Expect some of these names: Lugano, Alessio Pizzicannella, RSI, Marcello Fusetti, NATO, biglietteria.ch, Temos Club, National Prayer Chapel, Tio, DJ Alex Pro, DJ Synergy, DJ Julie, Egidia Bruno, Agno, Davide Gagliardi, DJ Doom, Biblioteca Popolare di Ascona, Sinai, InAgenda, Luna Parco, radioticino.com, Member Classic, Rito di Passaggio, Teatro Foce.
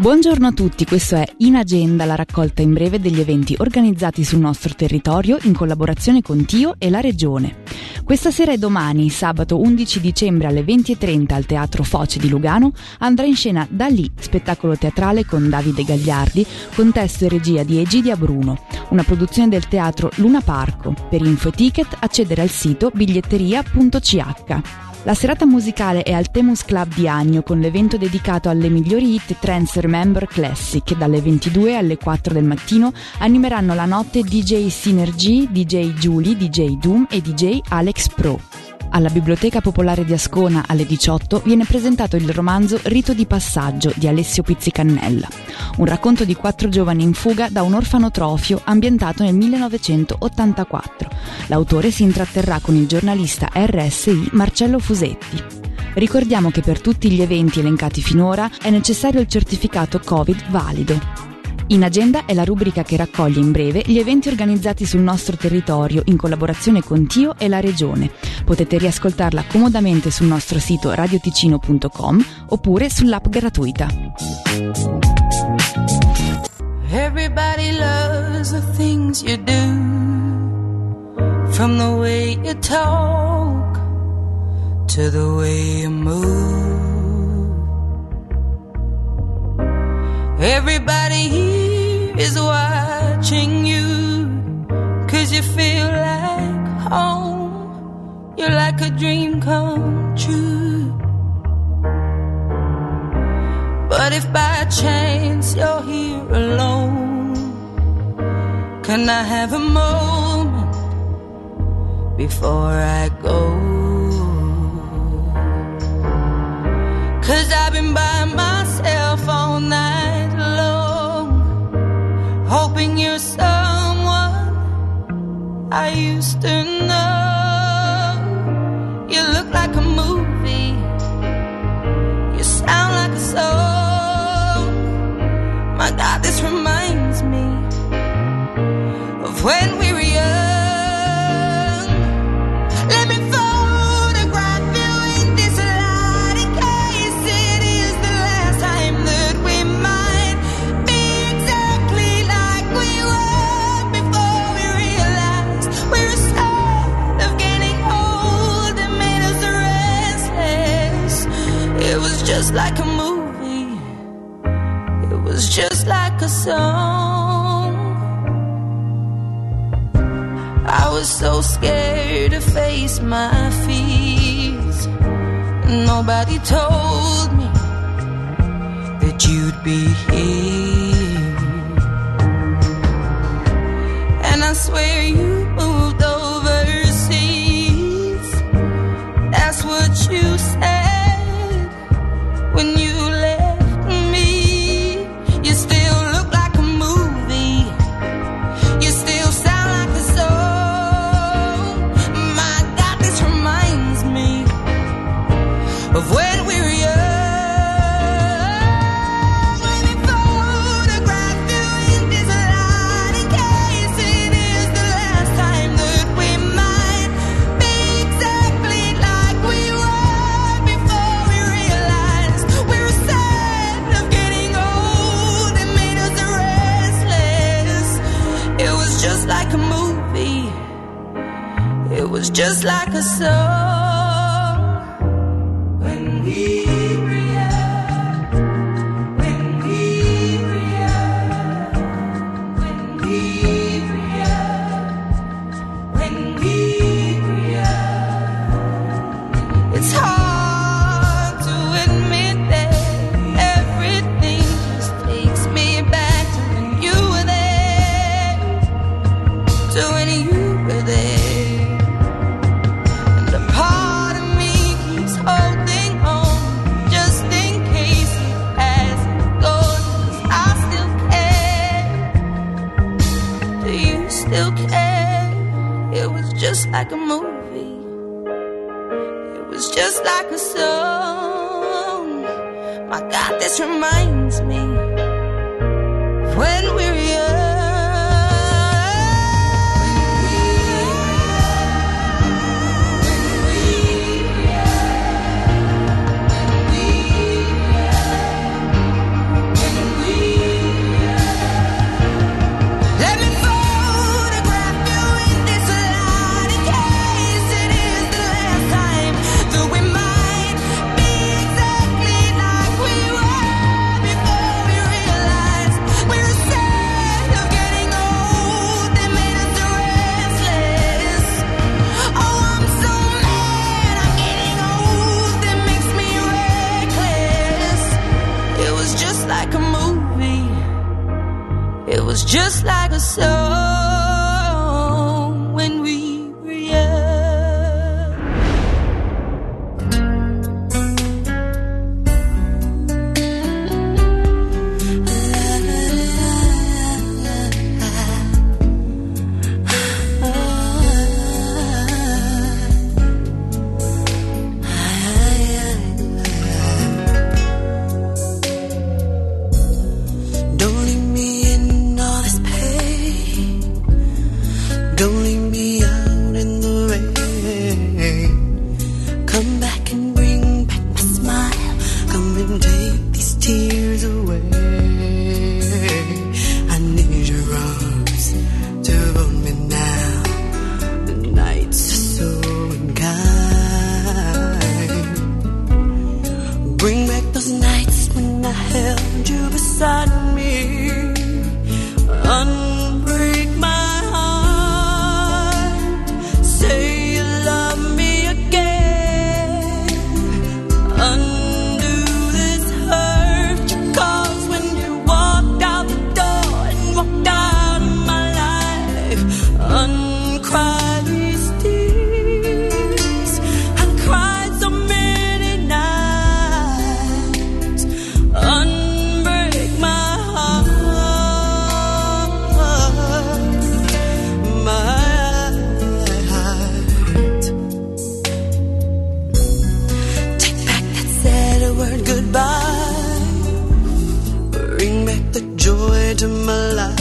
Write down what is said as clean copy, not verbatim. Buongiorno a tutti, questo è In Agenda, la raccolta in breve degli eventi organizzati sul nostro territorio in collaborazione con Tio e la Regione. Questa sera e domani, sabato 11 dicembre alle 20:30 al Teatro Foce di Lugano, andrà in scena Da Lì, spettacolo teatrale con Davide Gagliardi, con testo e regia di Egidia Bruno, una produzione del teatro Luna Parco. Per info e ticket accedere al sito biglietteria.ch. La serata musicale è al Temos Club di Agno con l'evento dedicato alle migliori hit trance Member Classic che dalle 22 alle 4 del mattino animeranno la notte DJ Synergy, DJ Julie, DJ Doom e DJ Alex Pro. Alla Biblioteca Popolare di Ascona alle 18 viene presentato il romanzo Rito di Passaggio di Alessio Pizzicannella, un racconto di 4 giovani in fuga da un orfanotrofio ambientato nel 1984. L'autore si intratterrà con il giornalista RSI Marcello Fusetti. Ricordiamo che per tutti gli eventi elencati finora è necessario il certificato Covid valido. In Agenda è la rubrica che raccoglie in breve gli eventi organizzati sul nostro territorio in collaborazione con Tio e la Regione. Potete riascoltarla comodamente sul nostro sito radioticino.com oppure sull'app gratuita. Everybody loves the things you do, from the way you talk to the way you move. Everybody here is watching you, 'cause you feel like home. You're like a dream come true. But if by chance you're here alone, can I have a moment before I go? 'Cause I've been by myself all night hoping you're someone I used to know. You look like a movie, you sound like a song. My God, this reminds me of when we were young. Let me photograph you in this light in case it is the last time that we might be just like a movie, it was just like a song. I was so scared to face my fears, nobody told me that you'd be here. And I swear you moved overseas, that's what you said when you left me. You still look like a movie, you still sound like a song. My God, this reminds me of when we were young. Let me photograph you in this light in case it is the last time that we might be exactly like we were before we realized like a movie, it was just like a song. When we realized, when we realized, when we realized, when we realized, it's hard to admit that everything just takes me back to when you were there. So when you were there, and a part of me keeps holding on just in case it passes goes, 'cause I still care. Do you still care? It was just like a movie, it was just like a song. My God, this reminds me of when we were young. was just like a song when we were to my life.